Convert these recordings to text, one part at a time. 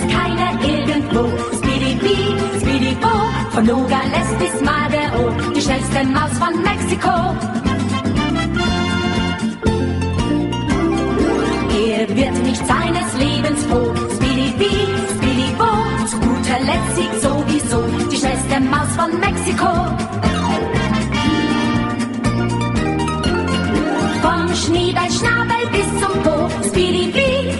ist keiner irgendwo. Speedy B, Speedy Bo, von Nogales bis Madero, die schnellste Maus von Mexiko. Er wird nicht seines Lebens froh. Speedy B, Speedy Bo, zu guter Letzt Sieg sowieso, die schnellste Maus von Mexiko. Vom Schneeballschnabel bis zum Po, Speedy B,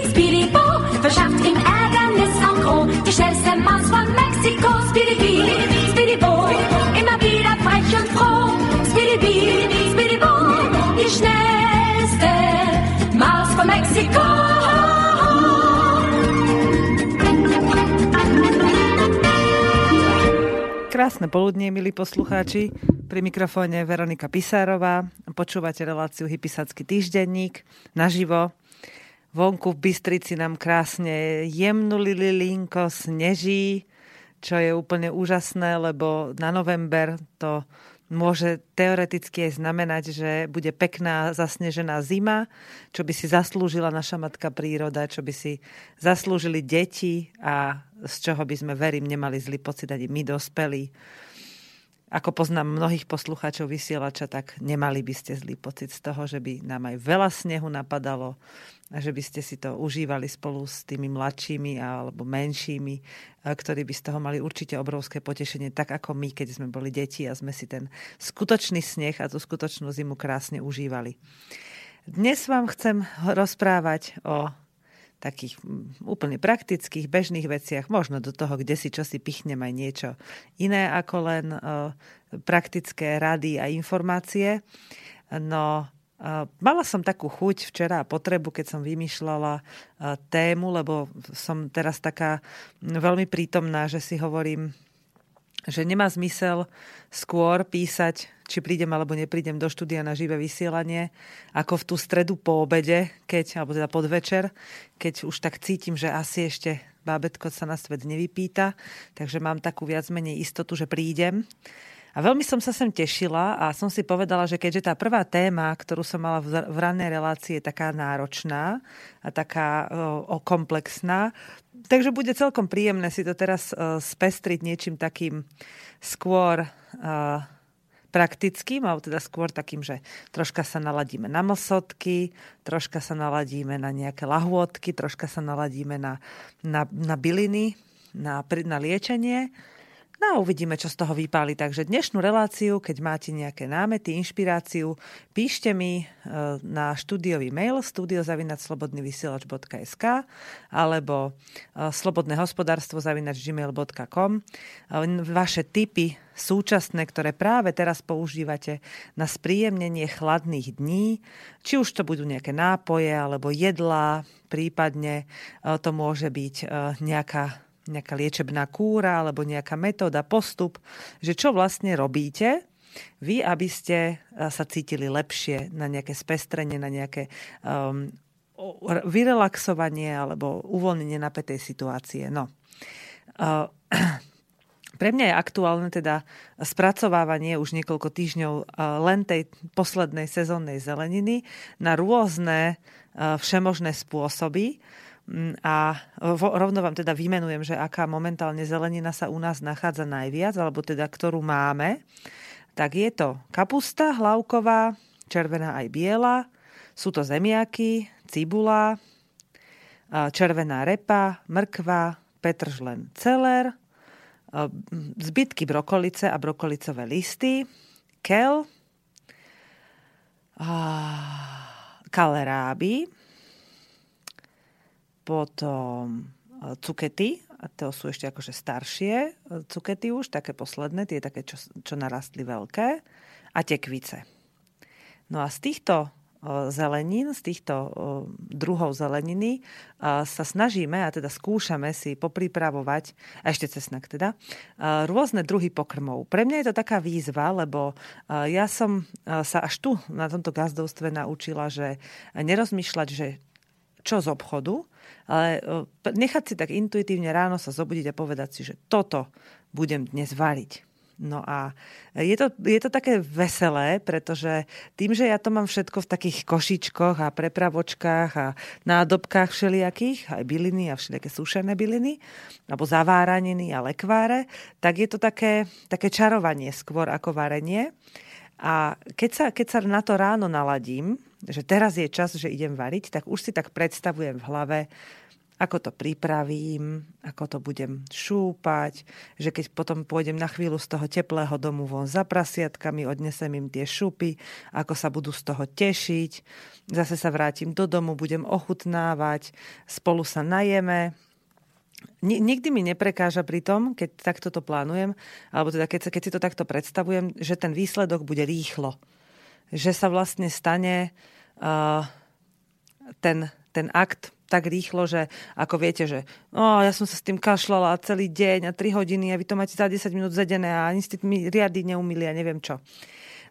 Speedy Bo, verschafft ihm Ärgernis en gros, die schnellste Maus von Mexiko. Speedy B, Speedy Bo, immer wieder frech und froh, Speedy B, Speedy Bo, die schnellste Maus von Mexiko. Krásne poludnie, milí poslucháči. Pri mikrofóne Veronika Pisárová. Počúvate reláciu Hypisacký týždenník naživo. Vonku v Bystrici nám krásne jemnuli lilinko, sneží, čo je úplne úžasné, lebo na november to môže teoreticky aj znamenať, že bude pekná zasnežená zima, čo by si zaslúžila naša matka príroda, čo by si zaslúžili deti a z čoho by sme, verím, nemali zlý pocit ani my dospelí. Ako poznám mnohých poslucháčov vysielača, tak nemali by ste zlý pocit z toho, že by nám aj veľa snehu napadalo a že by ste si to užívali spolu s tými mladšími alebo menšími, ktorí by z toho mali určite obrovské potešenie, tak ako my, keď sme boli deti a sme si ten skutočný sneh a tú skutočnú zimu krásne užívali. Dnes vám chcem rozprávať o takých úplne praktických, bežných veciach, možno do toho, kde si čo si pichnem aj niečo iné ako len praktické rady a informácie. No, mala som takú chuť včera a potrebu, keď som vymýšľala tému, lebo som teraz taká veľmi prítomná, že si hovorím, že nemá zmysel skôr písať, či prídem alebo neprídem do štúdia na živé vysielanie, ako v tú stredu po obede, alebo teda podvečer, keď už tak cítim, že asi ešte bábätko sa na svet nevypýta, takže mám takú viac menej istotu, že prídem. A veľmi som sa sem tešila a som si povedala, že keďže tá prvá téma, ktorú som mala v ranej relácii, je taká náročná a taká komplexná, takže bude celkom príjemné si to teraz spestriť niečím takým skôr praktickým, alebo teda skôr takým, že troška sa naladíme na mlsotky, troška sa naladíme na nejaké lahôdky, troška sa naladíme na byliny, na liečenie. No a uvidíme, čo z toho vypáli. Takže dnešnú reláciu, keď máte nejaké námety, inšpiráciu, píšte mi na štúdiový mail studio@slobodnyvysielac.sk alebo slobodnehospodarstvo@gmail.com. Vaše tipy súčasné, ktoré práve teraz používate na spríjemnenie chladných dní, či už to budú nejaké nápoje alebo jedlá, prípadne to môže byť nejaká liečebná kúra alebo nejaká metóda, postup, že čo vlastne robíte vy, aby ste sa cítili lepšie na nejaké spestrenie, na nejaké vyrelaxovanie alebo uvoľnenie napätej situácie. No. Pre mňa je aktuálne teda spracovávanie už niekoľko týždňov len tej poslednej sezónnej zeleniny na rôzne všemožné spôsoby. A rovno vám teda vymenujem, že aká momentálne zelenina sa u nás nachádza najviac, alebo teda ktorú máme, tak je to kapusta hlavková, červená aj biela, sú to zemiaky, cibula, červená repa, mrkva, petržlen, celer, zbytky brokolice a brokolicové listy, keľ, kaleráby, potom cukety, a to sú ešte akože staršie cukety už, také posledné, tie také, čo narastli veľké, a tekvice. No a z týchto zelenín, z týchto druhov zeleniny sa snažíme, a teda skúšame si popripravovať, a ešte cesnak teda, rôzne druhy pokrmov. Pre mňa je to taká výzva, lebo ja som sa až tu na tomto gazdovstve naučila, že nerozmýšľať, že čo z obchodu, ale nechať si tak intuitívne ráno sa zobudiť a povedať si, že toto budem dnes variť. No a je to také veselé, pretože tým, že ja to mám všetko v takých košičkoch a prepravočkách a nádobkách všelijakých, aj byliny a všelijaké sušené byliny, alebo zaváraniny a lekváre, tak je to také čarovanie skôr ako varenie. A keď sa na to ráno naladím, že teraz je čas, že idem variť, tak už si tak predstavujem v hlave, ako to pripravím, ako to budem šúpať, že keď potom pôjdem na chvíľu z toho teplého domu von za prasiatkami, odnesem im tie šupy, ako sa budú z toho tešiť. Zase sa vrátim do domu, budem ochutnávať, spolu sa najeme. Nikdy mi neprekáža pri tom, keď takto to plánujem, alebo teda keď si to takto predstavujem, že ten výsledok bude rýchlo. Že sa vlastne stane ten akt tak rýchlo, že ako viete, že ja som sa s tým kašľala celý deň a 3 hodiny a vy to máte za 10 minút zedené a ani ste mi riady neumýli a neviem čo.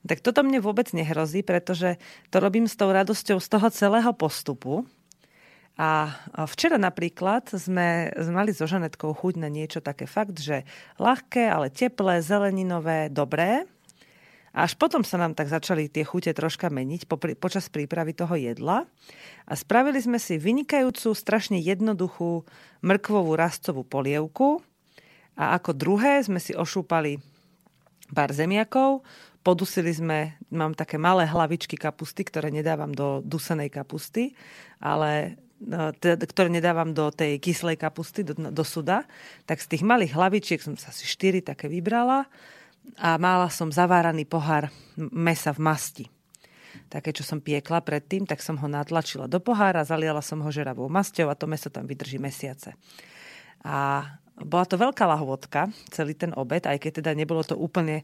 Tak toto mne vôbec nehrozí, pretože to robím s tou radosťou z toho celého postupu. A včera napríklad sme mali so Žanetkou chuť na niečo také fakt, že ľahké, ale teplé, zeleninové, dobré. A až potom sa nám tak začali tie chute troška meniť počas prípravy toho jedla. A spravili sme si vynikajúcu, strašne jednoduchú mrkvovú rastcovú polievku. A ako druhé sme si ošúpali pár zemiakov. Podusili sme, mám také malé hlavičky kapusty, ktoré nedávam do dusenej kapusty, ale ktoré nedávam do tej kyslej kapusty, do suda. Tak z tých malých hlavičiek som sa asi 4 také vybrala. A mala som zaváraný pohár mesa v masti. Také, čo som piekla predtým, tak som ho natlačila do pohára, zaliala som ho žeravou masťou a to meso tam vydrží mesiace. A bola to veľká lahôdka, celý ten obed, aj keď teda nebolo to úplne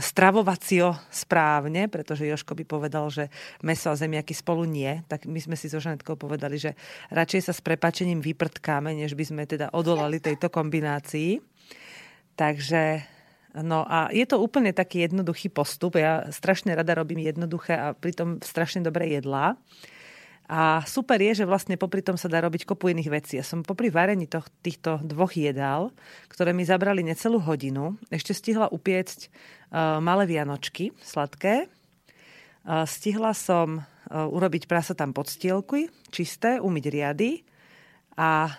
stravovacio správne, pretože Joško by povedal, že meso a zemiaky spolu nie, tak my sme si so Žanetkou povedali, že radšej sa s prepáčením vyprtkáme, než by sme teda odolali tejto kombinácii. Takže no a je to úplne taký jednoduchý postup. Ja strašne rada robím jednoduché a pritom strašne dobré jedlá. A super je, že vlastne popri tom sa dá robiť kopu iných vecí. Ja som popri varení týchto dvoch jedál, ktoré mi zabrali necelú hodinu, ešte stihla upiecť malé vianočky sladké. Stihla som urobiť prasatám podstielky, čisté, umyť riady a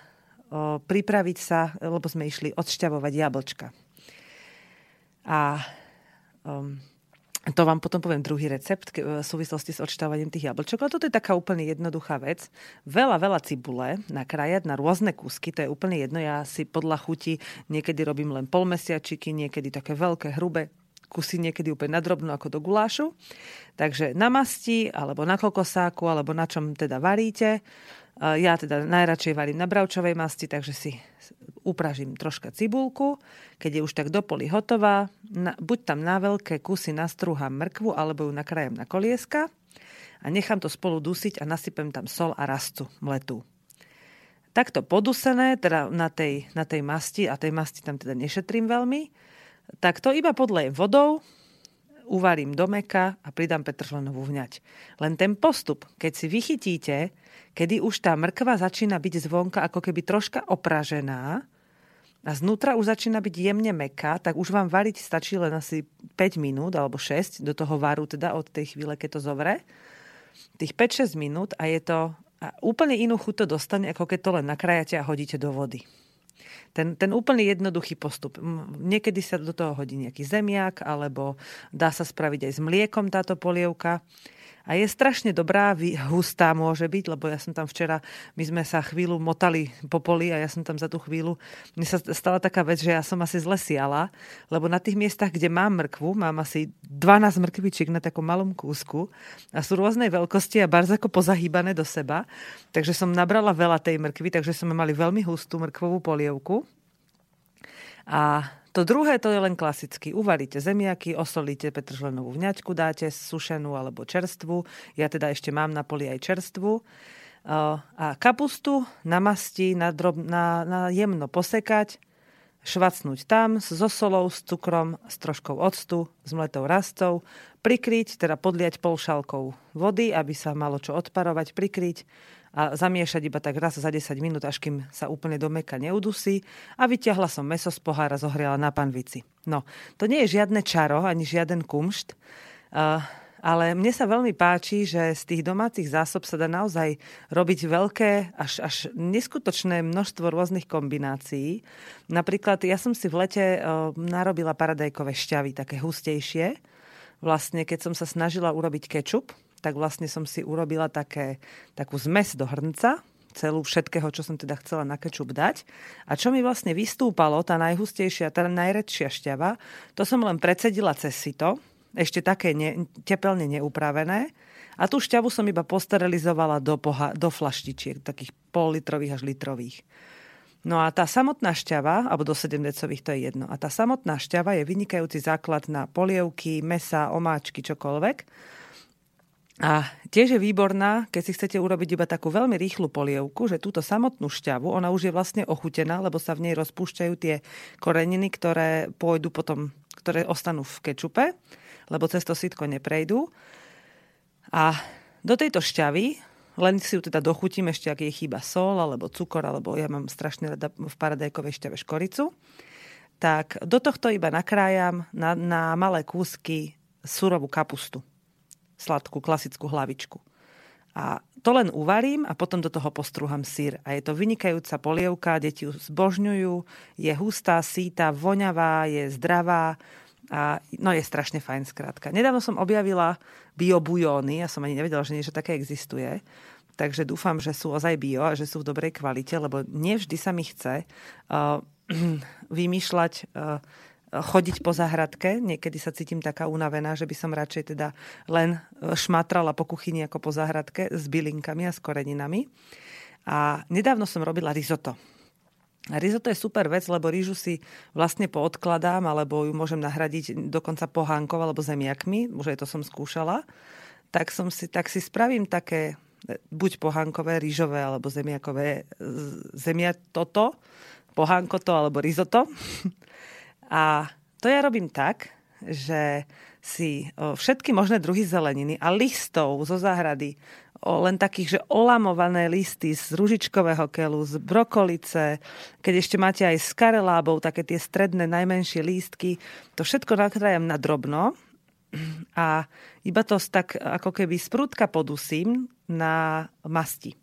pripraviť sa, lebo sme išli odšťavovať jablčka. A to vám potom poviem druhý recept v súvislosti s odštávaním tých jablčok. A toto je taká úplne jednoduchá vec. Veľa cibule nakrájať na rôzne kúsky. To je úplne jedno. Ja si podľa chuti niekedy robím len polmesiačiky, niekedy také veľké, hrubé kusy, niekedy úplne nadrobno ako do gulášu. Takže na masti, alebo na kokosáku, alebo na čom teda varíte. Ja teda najradšej varím na bravčovej masti, takže si upražím troška cibulku. Keď je už tak do poli hotová, buď tam na veľké kusy nastrúham mrkvu, alebo ju nakrájam na kolieska a nechám to spolu dusiť a nasypem tam sol a rastcu mletú. Takto podusené, teda na tej masti, a tej masti tam teda nešetrím veľmi, tak to iba podlejem vodou, uvarím do meka a pridám petržlenovú vňať. Len ten postup, keď si vychytíte, kedy už tá mrkva začína byť zvonka ako keby troška opražená a znútra už začína byť jemne meká, tak už vám variť stačí len asi 5 minút alebo 6 do toho varu, teda od tej chvíle, keď to zovre. Tých 5-6 minút a je to a úplne inú chuť to dostane, ako keď to len nakrájate a hodíte do vody. Ten úplne jednoduchý postup. Niekedy sa do toho hodí nejaký zemiak, alebo dá sa spraviť aj s mliekom táto polievka. A je strašne dobrá, hustá môže byť, lebo ja som tam včera, my sme sa chvíľu motali po poli a ja som tam za tú chvíľu, mne sa stala taká vec, že ja som asi zle siala, lebo na tých miestach, kde mám mrkvu, mám asi 12 mrkvičiek na takom malom kúsku a sú rôznej veľkosti a barzako pozahýbané do seba, takže som nabrala veľa tej mrkvy, takže sme mali veľmi hustú mrkvovú polievku. A to druhé, to je len klasicky. Uvaríte zemiaky, osolíte petržlenovú vňačku, dáte sušenú alebo čerstvu. Ja teda ešte mám na poli aj čerstvu. A kapustu na masti, na jemno posekať, švacnúť tam so solou, s cukrom, s troškou octu, s mletou rastou, prikryť, teda podliať pol šálkou vody, aby sa malo čo odparovať, prikryť a zamiešať iba tak raz za 10 minút, až kým sa úplne do mäka neudusí. A vyťahla som mäso z pohára, zohriala na panvici. No, to nie je žiadne čaro, ani žiaden kumšt, ale mne sa veľmi páči, že z tých domácich zásob sa dá naozaj robiť veľké, až neskutočné množstvo rôznych kombinácií. Napríklad ja som si v lete narobila paradajkové šťavy, také hustejšie. Vlastne, keď som sa snažila urobiť kečup, tak vlastne som si urobila takú zmes do hrnca, celú všetkého, čo som teda chcela na kečup dať. A čo mi vlastne vystúpalo, tá najhustejšia, tá najredšia šťava, to som len precedila cez sito, ešte také tepelne neupravené. A tú šťavu som iba posterilizovala do flaštičiek, takých pollitrových až litrových. No a tá samotná šťava, alebo do 7 decových, to je jedno. A tá samotná šťava je vynikajúci základ na polievky, mäsa, omáčky, čokoľvek. A tiež je výborná, keď si chcete urobiť iba takú veľmi rýchlu polievku, že túto samotnú šťavu, ona už je vlastne ochutená, lebo sa v nej rozpúšťajú tie koreniny, ktoré pôjdu potom, ktoré ostanú v kečupe, lebo cez to sitko neprejdú. A do tejto šťavy, len si ju teda dochutím ešte, ak je chýba sol, alebo cukor, alebo ja mám strašne rada v paradajkovej šťave škoricu, tak do tohto iba nakrájam na malé kúsky surovú kapustu. Sladkú, klasickú hlavičku. A to len uvarím a potom do toho postrúham syr. A je to vynikajúca polievka, deti ju zbožňujú, je hustá, sýta, voňavá, je zdravá. A no je strašne fajn skrátka. Nedávno som objavila biobujóny, ja som ani nevedela, že niečo také existuje. Takže dúfam, že sú ozaj bio a že sú v dobrej kvalite, lebo nevždy sa mi chce vymýšľať, chodiť po záhradke. Niekedy sa cítim taká unavená, že by som radšej teda len šmatrala po kuchyni ako po záhradke s bylinkami a s koreninami. A nedávno som robila risotto. A risotto je super vec, lebo rýžu si vlastne poodkladám, alebo ju môžem nahradiť dokonca pohánkov alebo zemiakmi, už aj to som skúšala. Tak si spravím také buď pohánkové, rýžové alebo zemiakové, toto, pohánko to alebo risotto. A to ja robím tak, že si všetky možné druhy zeleniny a listov zo záhrady, len takých, že olamované listy z ružičkového keľu, z brokolice, keď ešte máte aj z karelábov, také tie stredné, najmenšie lístky, to všetko nakrájam na drobno a iba to tak ako keby sprúdka podusím na masti.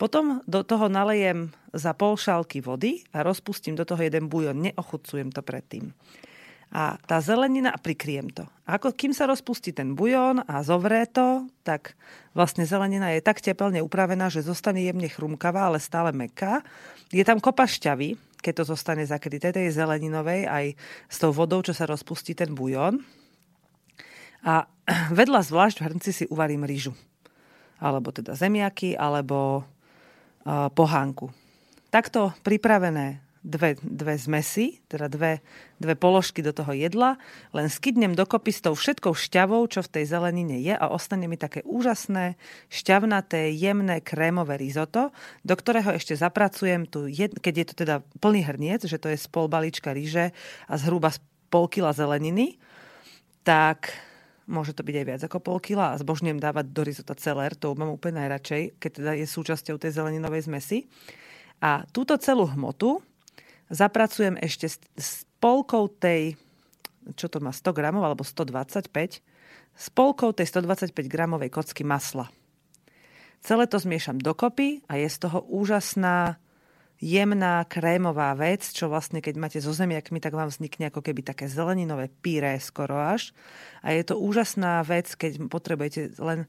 Potom do toho nalejem za pol šálky vody a rozpustím do toho jeden bujon, neochucujem to predtým. A tá zelenina, a prikryjem to. A kým sa rozpustí ten bujón a zovré to, tak vlastne zelenina je tak tepelne upravená, že zostane jemne chrumkavá, ale stále mäkká. Je tam kopa šťavy, keď to zostane zakryté, tej zeleninovej, aj s tou vodou, čo sa rozpustí ten bujón. A vedľa zvlášť v hrnci si uvarím rýžu. Alebo teda zemiaky, alebo pohánku. Takto pripravené dve zmesi, teda dve položky do toho jedla, len skydnem dokopy s tou všetkou šťavou, čo v tej zelenine je a ostane mi také úžasné, šťavnaté, jemné, krémové risotto, do ktorého ešte zapracujem, keď je to teda plný hrniec, že to je z pol balíčka ryže a zhruba z pol kila zeleniny, tak môže to byť aj viac ako pol kila a zbožňujem dávať do risotto celer, to mám úplne najradšej, keď teda je súčasťou tej zeleninovej zmesi. A túto celú hmotu zapracujem ešte s polkou tej, čo to má, 100 gramov alebo 125, s polkou tej 125 gramovej kocky masla. Celé to zmiešam dokopy a je z toho úžasná, jemná, krémová vec, čo vlastne keď máte so zemiakmi, tak vám vznikne ako keby také zeleninové pyré skoro až. A je to úžasná vec, keď potrebujete len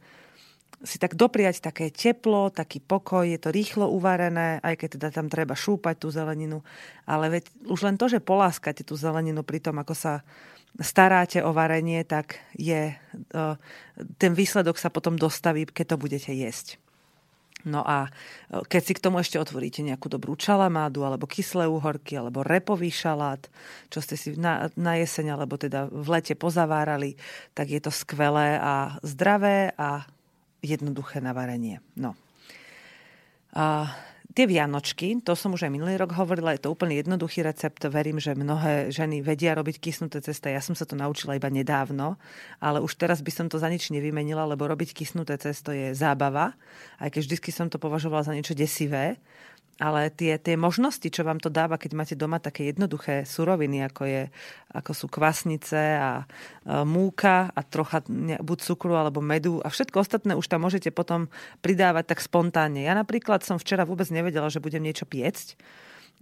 si tak dopriať také teplo, taký pokoj, je to rýchlo uvarené, aj keď teda tam treba šúpať tú zeleninu. Ale už len to, že poláskate tú zeleninu pri tom, ako sa staráte o varenie, tak je ten výsledok sa potom dostaví, keď to budete jesť. No a keď si k tomu ešte otvoríte nejakú dobrú čalamádu, alebo kyslé úhorky, alebo repový šalát, čo ste si na jeseň, alebo teda v lete pozavárali, tak je to skvelé a zdravé a jednoduché na varenie. No. A Tie vianočky, to som už aj minulý rok hovorila, je to úplne jednoduchý recept. Verím, že mnohé ženy vedia robiť kysnuté cesty. Ja som sa to naučila iba nedávno, ale už teraz by som to za nič nevymenila, lebo robiť kysnuté cesto je zábava. Aj keď vždy som to považovala za niečo desivé, ale tie možnosti, čo vám to dáva, keď máte doma také jednoduché suroviny, ako sú kvasnice a múka a trocha buď cukru alebo medu a všetko ostatné už tam môžete potom pridávať tak spontánne. Ja napríklad som včera vôbec nevedela, že budem niečo piecť.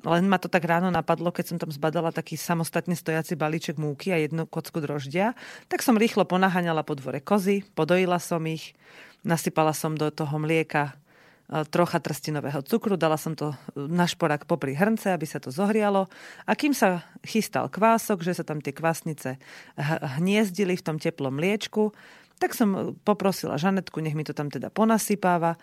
Len ma to tak ráno napadlo, keď som tam zbadala taký samostatne stojací balíček múky a jednu kocku droždia, tak som rýchlo ponaháňala po dvore kozy, podojila som ich, nasypala som do toho mlieka trocha trstinového cukru, dala som to na šporák popri hrnce, aby sa to zohrialo. A kým sa chystal kvások, že sa tam tie kvásnice hniezdili v tom teplom mliečku, tak som poprosila Žanetku, nech mi to tam teda ponasypáva.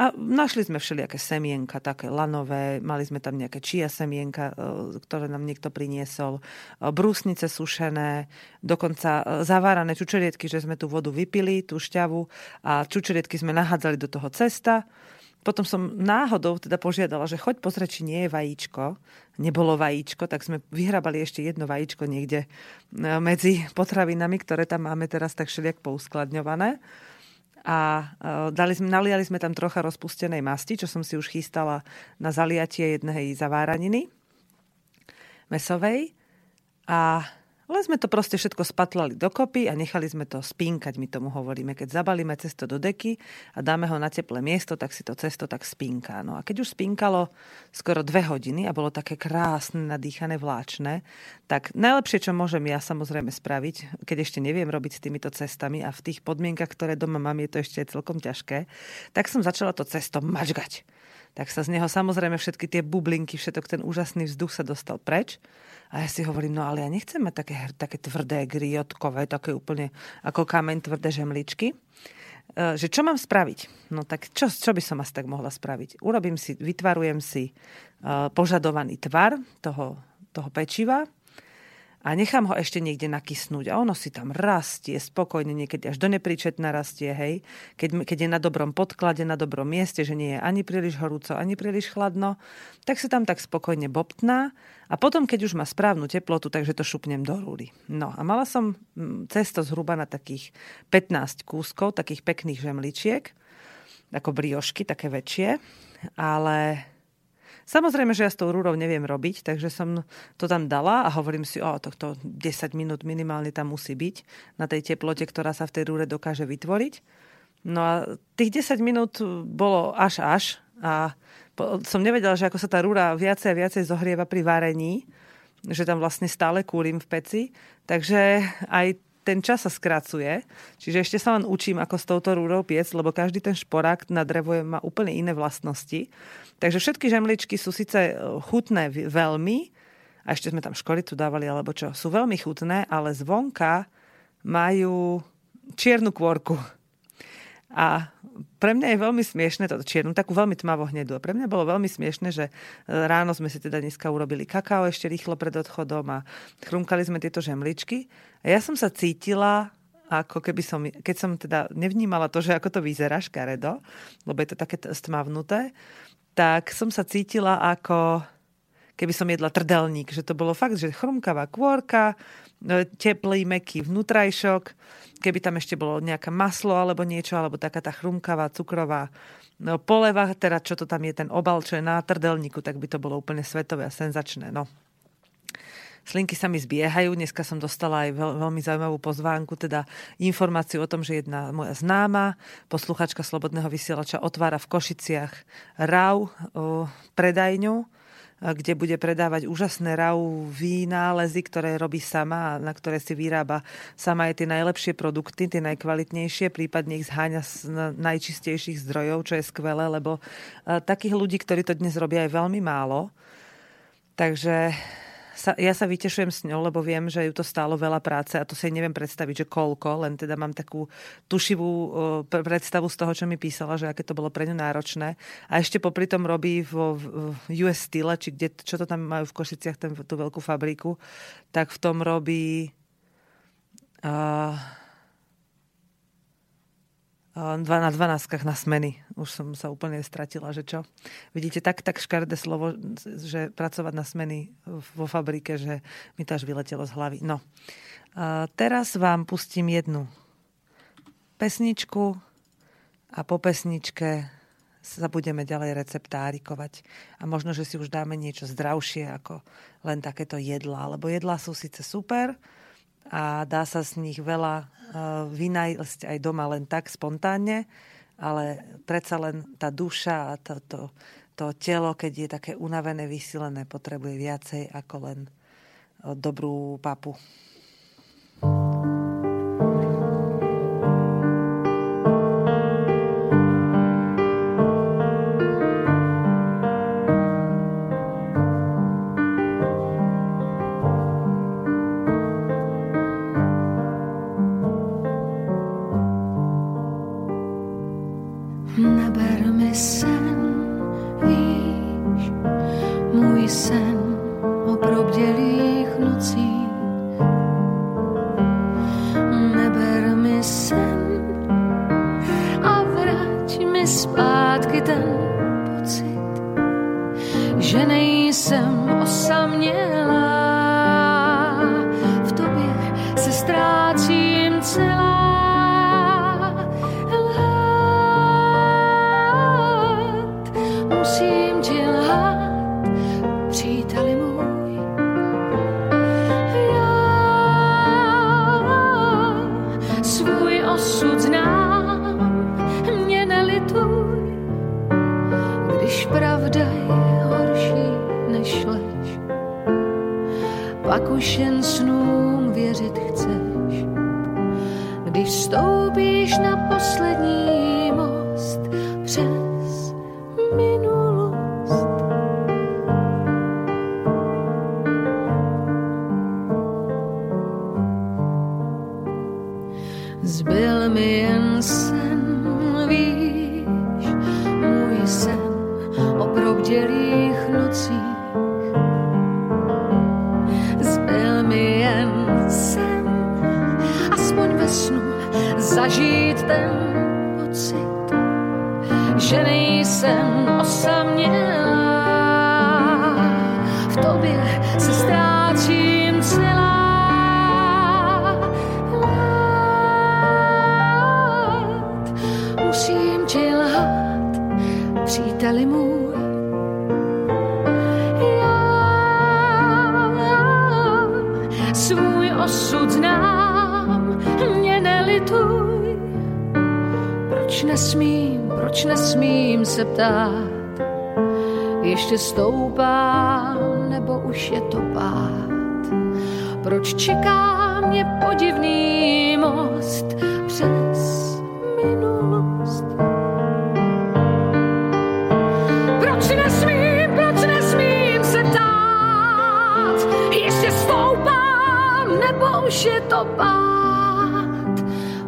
A našli sme všelijaké semienka, také lanové, mali sme tam nejaké chia semienka, ktoré nám niekto priniesol, brúsnice sušené, dokonca zavárané čučerietky, že sme tú vodu vypili, tú šťavu, a čučerietky sme nahádzali do toho cesta. Potom som náhodou teda požiadala, že choď pozrieť, či nie je vajíčko. Nebolo vajíčko, tak sme vyhrabali ešte jedno vajíčko niekde medzi potravinami, ktoré tam máme teraz tak všelijak pouskladňované. A naliali sme tam trocha rozpustenej masti, čo som si už chystala na zaliatie jednej zaváraniny mesovej. A len sme to proste všetko spatlali dokopy a nechali sme to spinkať, my tomu hovoríme. Keď zabalíme cesto do deky a dáme ho na teplé miesto, tak si to cesto tak spinká. No a keď už spinkalo skoro 2 hodiny a bolo také krásne, nadýchané, vláčne, tak najlepšie, čo môžem ja samozrejme spraviť, keď ešte neviem robiť s týmito cestami a v tých podmienkach, ktoré doma mám, je to ešte celkom ťažké, tak som začala to cesto mačgať. Tak sa z neho samozrejme všetky tie bublinky, všetok ten úžasný vzduch sa dostal preč. A ja si hovorím, no ale ja nechcem mať také tvrdé, griotkové, také úplne ako kameň tvrdé žemličky. Že čo mám spraviť? No tak čo by som asi tak mohla spraviť? Vytvarujem si požadovaný tvar toho pečiva a nechám ho ešte niekde nakysnúť. A ono si tam rastie spokojne, niekedy až do nepríčetna rastie, hej. Keď je na dobrom podklade, na dobrom mieste, že nie je ani príliš horúco, ani príliš chladno, tak sa tam tak spokojne bobtná. A potom, keď už má správnu teplotu, takže to šupnem do rúry. No a mala som cesto zhruba na takých 15 kúskov, takých pekných žemličiek, ako briošky, také väčšie, ale... Samozrejme, že ja s tou rúrou neviem robiť, takže som to tam dala a hovorím si, tohto 10 minút minimálne tam musí byť na tej teplote, ktorá sa v tej rúre dokáže vytvoriť. No a tých 10 minút bolo až a som nevedela, že ako sa tá rúra viacej a viacej zohrieva pri varení, že tam vlastne stále kúrim v peci, takže aj ten čas sa skracuje, čiže ešte sa len učím, ako s touto rúrou piec, lebo každý ten šporák na drevo má úplne iné vlastnosti. Takže všetky žemličky sú síce chutné veľmi, a ešte sme tam škoricu dávali, alebo čo, sú veľmi chutné, ale zvonka majú čiernu kôrku. A pre mňa je veľmi smiešne toto čiernu, takú veľmi tmavo hnedú. A pre mňa bolo veľmi smiešne, že ráno sme si teda dneska urobili kakao ešte rýchlo pred odchodom a chrumkali sme tieto žemličky. A ja som sa cítila, ako keby keď som teda nevnímala to, že ako to vyzerá škaredo, lebo je to také stmavnuté, tak som sa cítila ako keby som jedla trdelník, že to bolo fakt, že chrumkavá kôrka, teplý, mäkký vnútrajšok, keby tam ešte bolo nejaké maslo alebo niečo, alebo taká tá chrumkavá, cukrová poleva, teda čo to tam je, ten obal, čo je na trdelníku, tak by to bolo úplne svetové a senzačné, no. Slinky sa mi zbiehajú. Dneska som dostala aj veľmi zaujímavú pozvánku, teda informáciu o tom, že jedna moja známa, posluchačka Slobodného vysielača, otvára v Košiciach RAU predajňu, kde bude predávať úžasné RAU výnálezy, ktoré robí sama a na ktoré si vyrába sama aj tie najlepšie produkty, tie najkvalitnejšie, prípadne ich zháňa z najčistejších zdrojov, čo je skvelé, lebo takých ľudí, ktorí to dnes robia, je veľmi málo. Takže... Ja sa vytešujem s ňou, lebo viem, že ju to stálo veľa práce a to si neviem predstaviť, že koľko, len teda mám takú tušivú predstavu z toho, čo mi písala, že aké to bolo pre ňu náročné. A ešte popri tom robí v US Style, či kde, čo to tam majú v Košiciach, tú veľkú fabriku, tak v tom robí na 12-kách na smeny. Už som sa úplne stratila, že čo. Vidíte, tak škaredé slovo, že pracovať na smeny vo fabrike, že mi to až vyletelo z hlavy. No. Teraz vám pustím jednu pesničku a po pesničke sa budeme ďalej receptárikovať. A možno, že si už dáme niečo zdravšie ako len takéto jedlá. Lebo jedlá sú síce super, a dá sa z nich veľa vynájsť aj doma len tak spontánne, ale predsa len tá duša a to telo, keď je také unavené, vysilené, potrebuje viacej ako len dobrú papu.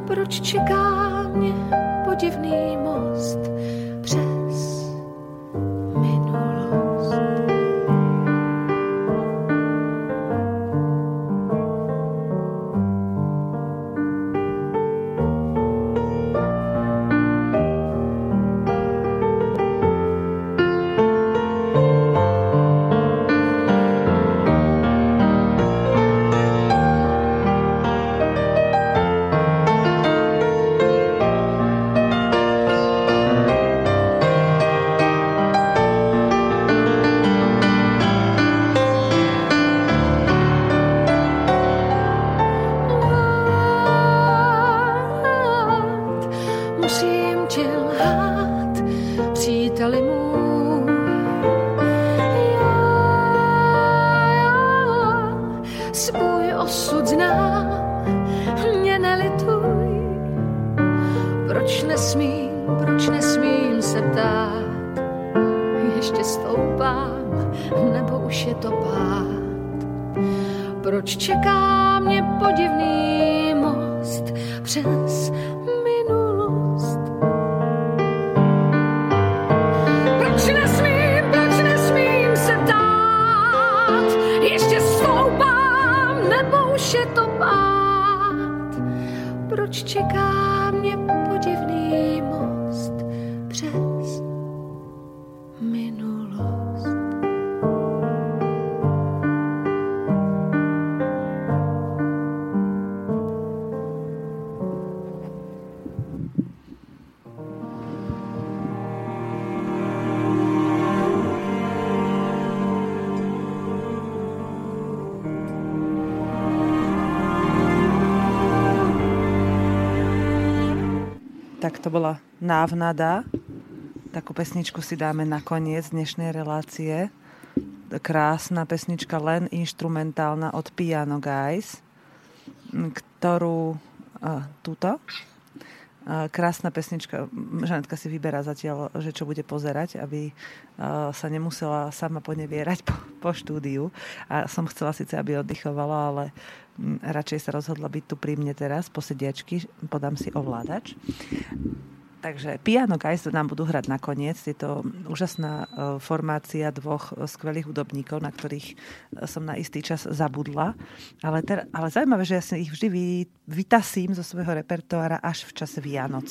Proč čeká mě podivný tak to bola návnada. Takú pesničku si dáme na koniec dnešnej relácie. Krásna pesnička, len inštrumentálna od Piano Guys, ktorú krásna pesnička. Žanetka si vyberá zatiaľ, že čo bude pozerať, aby sa nemusela sama ponevierať po štúdiu. A som chcela síce, aby oddychovala, ale radšej sa rozhodla byť tu pri mne teraz, po sediačky. Podám si ovládač. Takže Piano Guys nám budú hrať nakoniec. Je to úžasná formácia dvoch skvelých hudobníkov, na ktorých som na istý čas zabudla. Ale zaujímavé, že ja si ich vždy vytasím zo svojho repertoára až v čase Vianoc.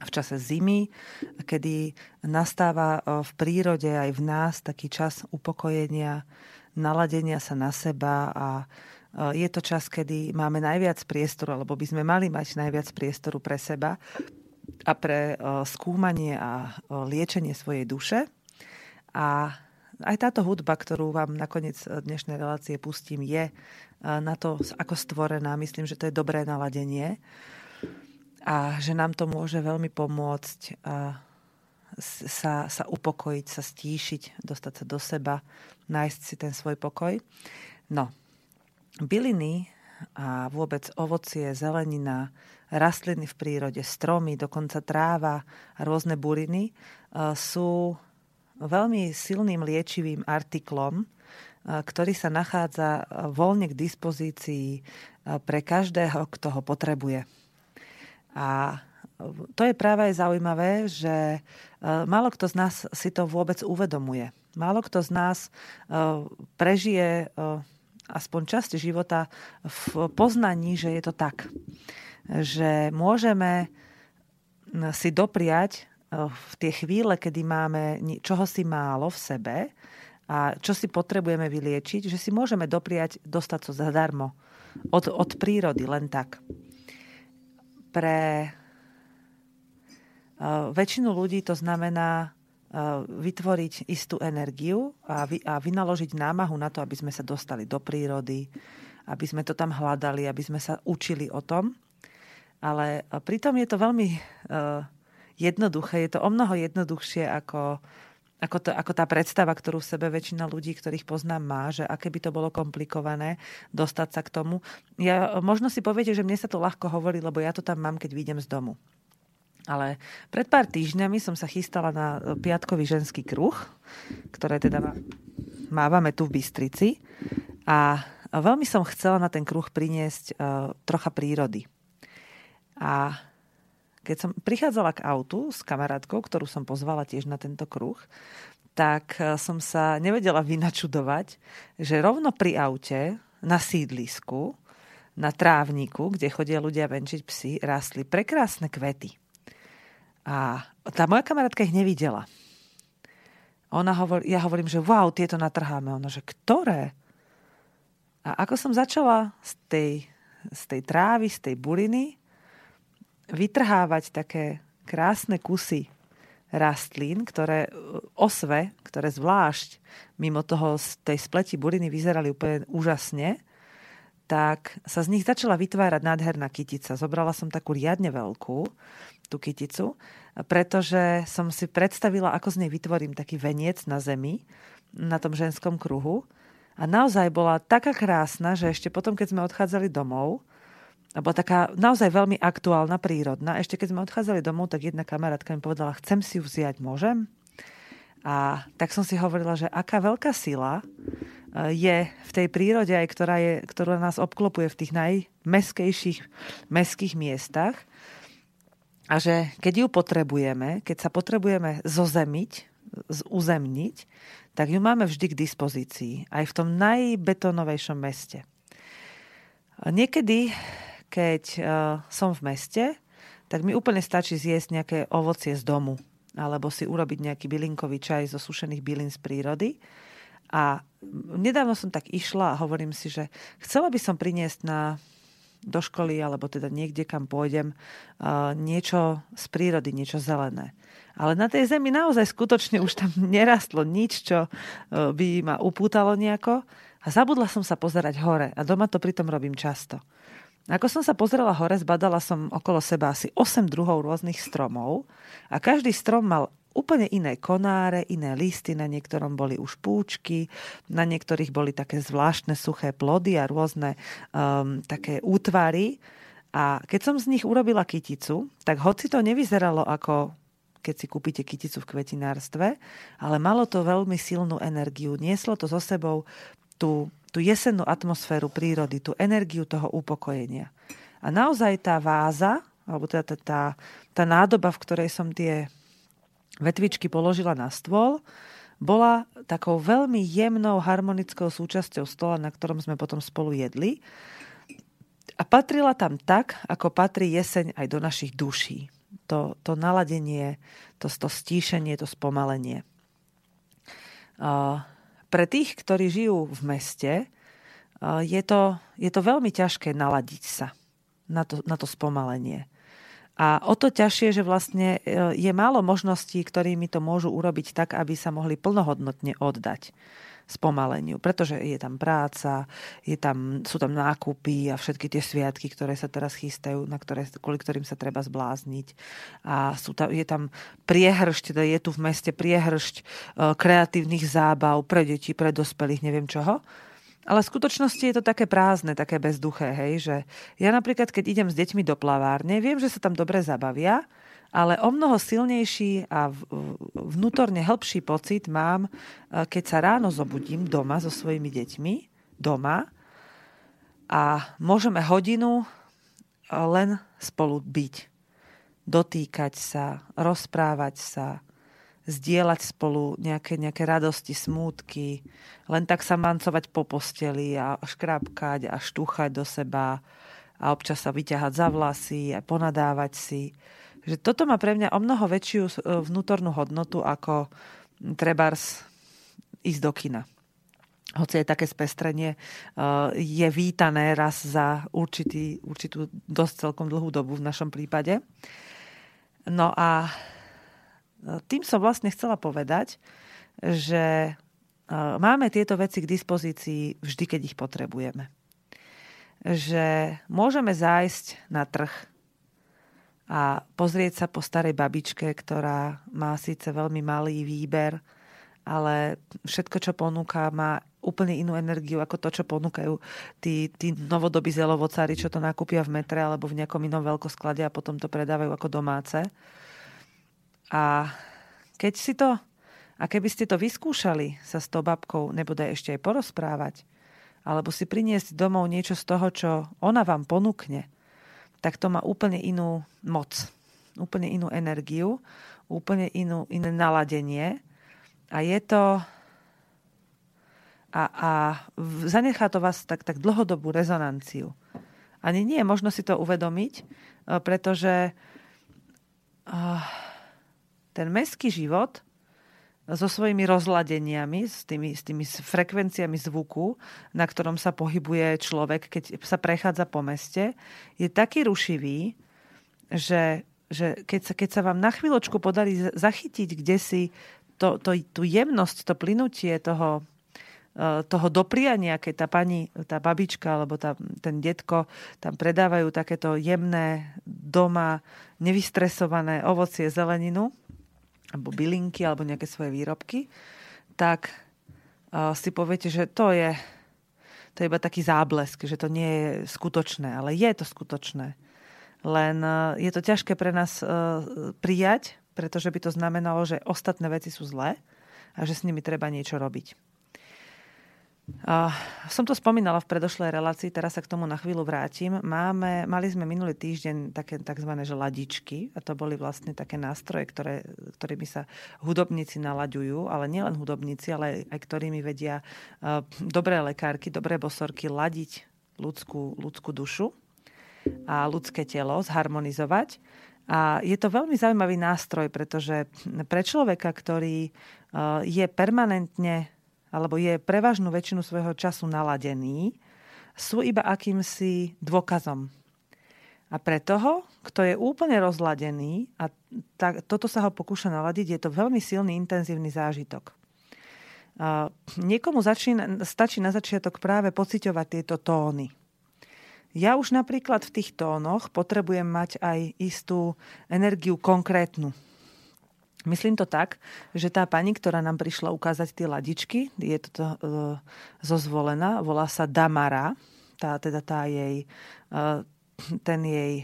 V čase zimy, kedy nastáva v prírode aj v nás taký čas upokojenia, naladenia sa na seba a je to čas, kedy máme najviac priestoru, alebo by sme mali mať najviac priestoru pre seba a pre skúmanie a liečenie svojej duše. A aj táto hudba, ktorú vám nakoniec dnešnej relácie pustím, je na to ako stvorená. Myslím, že to je dobré naladenie a že nám to môže veľmi pomôcť sa upokojiť, sa stíšiť, dostať sa do seba, nájsť si ten svoj pokoj. No, byliny a vôbec ovocie, zelenina, rastliny v prírode, stromy, dokonca tráva a rôzne buriny sú veľmi silným liečivým artiklom, ktorý sa nachádza voľne k dispozícii pre každého, kto ho potrebuje. A to je práve aj zaujímavé, že málo kto z nás si to vôbec uvedomuje. Málo kto z nás prežije aspoň časť života v poznaní, že je to tak, že môžeme si dopriať v tie chvíle, kedy máme čohosi málo v sebe a čo si potrebujeme vyliečiť, že si môžeme dopriať dostať to zadarmo od prírody, len tak. Pre väčšinu ľudí to znamená vytvoriť istú energiu a vynaložiť námahu na to, aby sme sa dostali do prírody, aby sme to tam hľadali, aby sme sa učili o tom. Ale pritom je to veľmi jednoduché. Je to omnoho jednoduchšie ako tá predstava, ktorú v sebe väčšina ľudí, ktorých poznám, má, že aké by to bolo komplikované dostať sa k tomu. Možno si poviete, že mne sa to ľahko hovorí, lebo ja to tam mám, keď vyjdem z domu. Ale pred pár týždňami som sa chystala na piatkový ženský kruh, ktoré teda mávame tu v Bystrici. A veľmi som chcela na ten kruh priniesť trocha prírody. A keď som prichádzala k autu s kamarátkou, ktorú som pozvala tiež na tento kruh, tak som sa nevedela vynačudovať, že rovno pri aute na sídlisku, na trávniku, kde chodia ľudia venčiť psi, rástli prekrásne kvety. A tá moja kamarátka ich nevidela. Ona hovorí, ja hovorím, že wow, tieto natrháme. Ona, že ktoré? A ako som začala z tej trávy, z tej buriny vytrhávať také krásne kusy rastlín, ktoré zvlášť mimo toho z tej spleti buriny vyzerali úplne úžasne, tak sa z nich začala vytvárať nádherná kytica. Zobrala som takú riadne veľkú, tú kyticu, pretože som si predstavila, ako z nej vytvorím taký veniec na zemi, na tom ženskom kruhu. A naozaj bola taká krásna, že ešte potom, keď sme odchádzali domov, bola taká naozaj veľmi aktuálna, prírodná. Ešte keď sme odchádzali domov, tak jedna kamarátka mi povedala, chcem si ju vziať, môžem? A tak som si hovorila, že aká veľká sila je v tej prírode, aj ktorá nás obklopuje v tých najmeskejších meských miestach. A že keď ju potrebujeme, keď sa potrebujeme zozemiť, uzemniť, tak ju máme vždy k dispozícii. Aj v tom najbetonovejšom meste. Niekedy, keď som v meste, tak mi úplne stačí zjesť nejaké ovocie z domu alebo si urobiť nejaký bylinkový čaj zo sušených bylín z prírody. A nedávno som tak išla a hovorím si, že chcela by som priniesť do školy alebo teda niekde, kam pôjdem, niečo z prírody, niečo zelené. Ale na tej zemi naozaj skutočne už tam nerastlo nič, čo by ma upútalo nejako. A zabudla som sa pozerať hore. A doma to pritom robím často. Ako som sa pozrela hore, zbadala som okolo seba asi 8 druhov rôznych stromov a každý strom mal úplne iné konáre, iné listy, na niektorom boli už púčky, na niektorých boli také zvláštne suché plody a rôzne také útvary. A keď som z nich urobila kyticu, tak hoci to nevyzeralo ako keď si kúpite kyticu v kvetinárstve, ale malo to veľmi silnú energiu. Nieslo to so sebou tú jesennú atmosféru prírody, tú energiu toho upokojenia. A naozaj tá váza, alebo teda tá nádoba, v ktorej som tie vetvičky položila na stôl, bola takou veľmi jemnou harmonickou súčasťou stola, na ktorom sme potom spolu jedli. A patrila tam tak, ako patrí jeseň aj do našich duší. To naladenie, to stíšenie, to spomalenie. Pre tých, ktorí žijú v meste, je to veľmi ťažké naladiť sa na to spomalenie. A o to ťažšie, že vlastne je málo možností, ktorými to môžu urobiť tak, aby sa mohli plnohodnotne oddať spomaleniu. Pretože je tam práca, sú tam nákupy a všetky tie sviatky, ktoré sa teraz chystajú, kvôli ktorým sa treba zblázniť. A je tam priehršť, teda je tu v meste priehršť kreatívnych zábav pre deti, pre dospelých, neviem čoho. Ale v skutočnosti je to také prázdne, také bezduché, hej, že ja napríklad, keď idem s deťmi do plavárne, viem, že sa tam dobre zabavia, ale o mnoho silnejší a vnútorne hĺbší pocit mám, keď sa ráno zobudím doma so svojimi deťmi, doma, a môžeme hodinu len spolu byť. Dotýkať sa, rozprávať sa, zdieľať spolu nejaké radosti, smútky, len tak sa mancovať po posteli a škrabkať a štúchať do seba a občas sa vyťahať za vlasy a ponadávať si. Že toto má pre mňa o mnoho väčšiu vnútornú hodnotu ako trebárs ísť do kina. Hoci je také spestrenie, je vítané raz za určitú dosť celkom dlhú dobu v našom prípade. No a tým som vlastne chcela povedať, že máme tieto veci k dispozícii vždy, keď ich potrebujeme. Že môžeme zájsť na trh a pozrieť sa po starej babičke, ktorá má síce veľmi malý výber, ale všetko, čo ponúka, má úplne inú energiu ako to, čo ponúkajú tí novodobí zelovocári, čo to nakúpia v metre alebo v nejakom inom veľkosklade a potom to predávajú ako domáce. A keby ste to vyskúšali sa s tou babkou, nebodaj ešte aj porozprávať, alebo si priniesť domov niečo z toho, čo ona vám ponúkne, tak to má úplne inú moc, úplne inú energiu, úplne iné naladenie. A je to... A zanechá to vás tak dlhodobú rezonanciu. Ani nie je možno si to uvedomiť, pretože... Ten mestský život so svojimi rozladeniami, s tými frekvenciami zvuku, na ktorom sa pohybuje človek, keď sa prechádza po meste, je taký rušivý, že keď sa vám na chvíľočku podarí zachytiť kdesi tú jemnosť, to plynutie toho dopriania, keď tá babička alebo ten detko tam predávajú takéto jemné doma nevystresované ovocie, zeleninu alebo bylinky, alebo nejaké svoje výrobky, tak si poviete, že to je iba taký záblesk, že to nie je skutočné, ale je to skutočné. Len je to ťažké pre nás prijať, pretože by to znamenalo, že ostatné veci sú zlé a že s nimi treba niečo robiť. Som to spomínala v predošlej relácii, teraz sa k tomu na chvíľu vrátim. Mali sme minulý týždeň také takzvané ladičky a to boli vlastne také nástroje, ktorými sa hudobníci nalaďujú, ale nielen hudobníci, ale aj ktorými vedia dobré lekárky, dobré bosorky ladiť ľudskú dušu a ľudské telo, zharmonizovať. A je to veľmi zaujímavý nástroj, pretože pre človeka, ktorý je permanentne alebo je prevažnú väčšinu svojho času naladený, sú iba akýmsi dôkazom. A pre toho, kto je úplne rozladený a toto sa ho pokúša naladiť, je to veľmi silný, intenzívny zážitok. Niekomu stačí na začiatok práve pociťovať tieto tóny. Ja už napríklad v tých tónoch potrebujem mať aj istú energiu konkrétnu. Myslím to tak, že tá pani, ktorá nám prišla ukázať tie ladičky, je to zozvolená, volá sa Damara, ten jej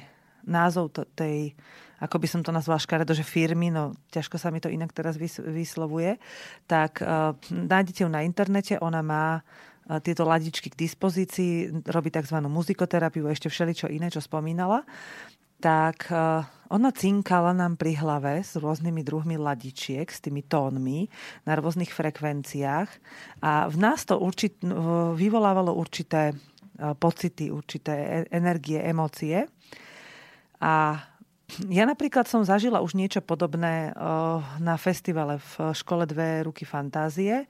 názov tej, ako by som to nazvala škaredo, že firmy, no ťažko sa mi to inak teraz vyslovuje, tak nájdete ju na internete, ona má tieto ladičky k dispozícii, robí tzv. Muzikoterapiu, ešte všeličo iné, čo spomínala. Tak ona cinkala nám pri hlave s rôznymi druhmi ladičiek, s tými tónmi na rôznych frekvenciách a v nás to vyvolávalo určité pocity, určité energie, emócie. A ja napríklad som zažila už niečo podobné na festivale v Škole Dve ruky fantázie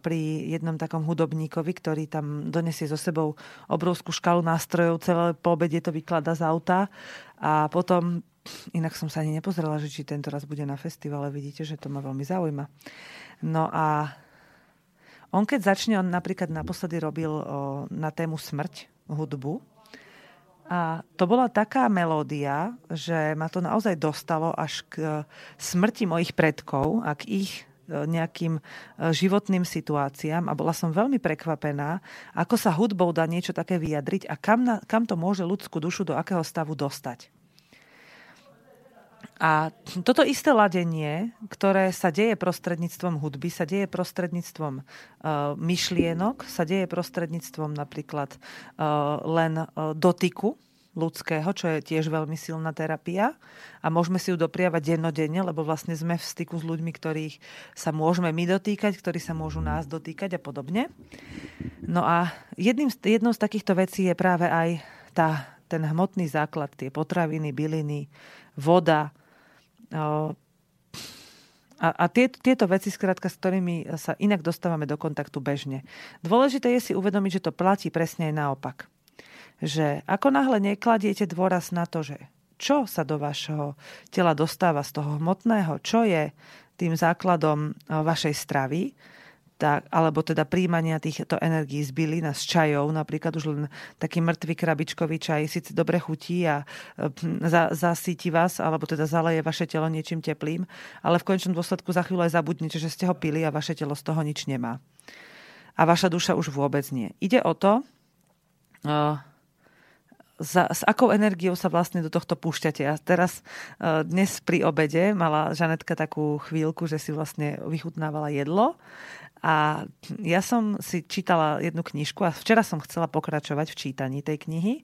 pri jednom takom hudobníkovi, ktorý tam donesie so sebou obrovskú škálu nástrojov, celé po obede to vyklada z auta. A potom, inak som sa ani nepozrela, že či tento raz bude na festivale, vidíte, že to ma veľmi zaujíma. No a on keď začne, on napríklad naposledy robil na tému smrť hudbu. A to bola taká melódia, že ma to naozaj dostalo až k smrti mojich predkov a k ich nejakým životným situáciám a bola som veľmi prekvapená, ako sa hudbou dá niečo také vyjadriť a kam to môže ľudskú dušu do akého stavu dostať. A toto isté ladenie, ktoré sa deje prostredníctvom hudby, sa deje prostredníctvom myšlienok, sa deje prostredníctvom napríklad len dotyku ľudského, čo je tiež veľmi silná terapia a môžeme si ju dopriavať dennodenne, lebo vlastne sme v styku s ľuďmi, ktorých sa môžeme my dotýkať, ktorí sa môžu nás dotýkať a podobne. No a jednou z takýchto vecí je práve aj ten hmotný základ, tie potraviny, byliny, voda a tieto veci, skrátka, s ktorými sa inak dostávame do kontaktu bežne. Dôležité je si uvedomiť, že to platí presne aj naopak. Že ako náhle nekladiete dôraz na to, že čo sa do vašho tela dostáva z toho hmotného, čo je tým základom vašej stravy, tak, alebo teda príjmania týchto energií z bylín a z čajov, napríklad už len taký mŕtvý krabičkový čaj síce dobre chutí a zasíti vás, alebo teda zaleje vaše telo niečím teplým, ale v konečnom dôsledku za chvíľu aj zabudnete, že ste ho pili a vaše telo z toho nič nemá. A vaša duša už vôbec nie. Ide o to, s akou energiou sa vlastne do tohto púšťate. A teraz dnes pri obede mala Žanetka takú chvíľku, že si vlastne vychutnávala jedlo a ja som si čítala jednu knižku a včera som chcela pokračovať v čítaní tej knihy,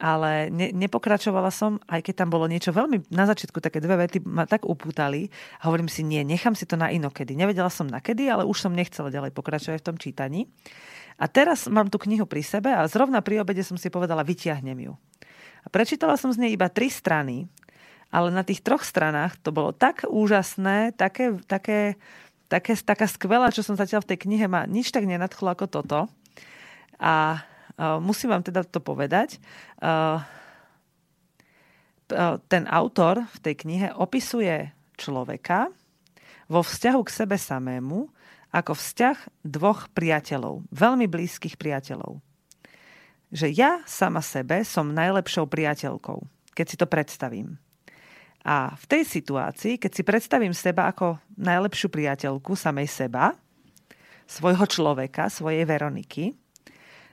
ale nepokračovala som, aj keď tam bolo niečo veľmi, na začiatku také dve vety ma tak upútali a hovorím si, nie, nechám si to na inokedy. Nevedela som na kedy, ale už som nechcela ďalej pokračovať v tom čítaní. A teraz mám tú knihu pri sebe a zrovna pri obede som si povedala, vytiahnem ju. A prečítala som z nej iba 3 strany, ale na tých 3 stranách to bolo tak úžasné, taká skvelá, čo som zatiaľ v tej knihe ma nič tak nenadchlo ako toto. A musím vám teda to povedať. Ten autor v tej knihe opisuje človeka vo vzťahu k sebe samému ako vzťah dvoch priateľov, veľmi blízkych priateľov. Že ja sama sebe som najlepšou priateľkou, keď si to predstavím. A v tej situácii, keď si predstavím seba ako najlepšiu priateľku samej seba, svojho človeka, svojej Veroniky,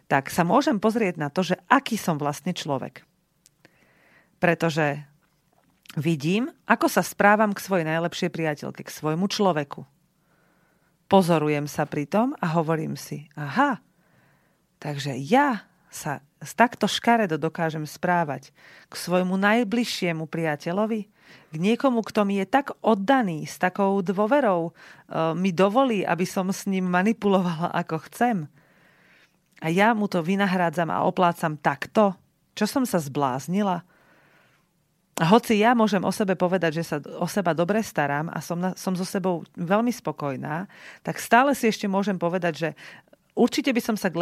tak sa môžem pozrieť na to, že aký som vlastne človek. Pretože vidím, ako sa správam k svojej najlepšej priateľke, k svojmu človeku. Pozorujem sa pri tom a hovorím si, aha, takže ja sa takto škaredo dokážem správať k svojmu najbližšiemu priateľovi, k niekomu, kto mi je tak oddaný, s takou dôverou, mi dovolí, aby som s ním manipulovala ako chcem. A ja mu to vynahrádzam a oplácam takto, čo som sa zbláznila. A hoci ja môžem o sebe povedať, že sa o seba dobre starám a som so sebou veľmi spokojná, tak stále si ešte môžem povedať, že určite by som sa k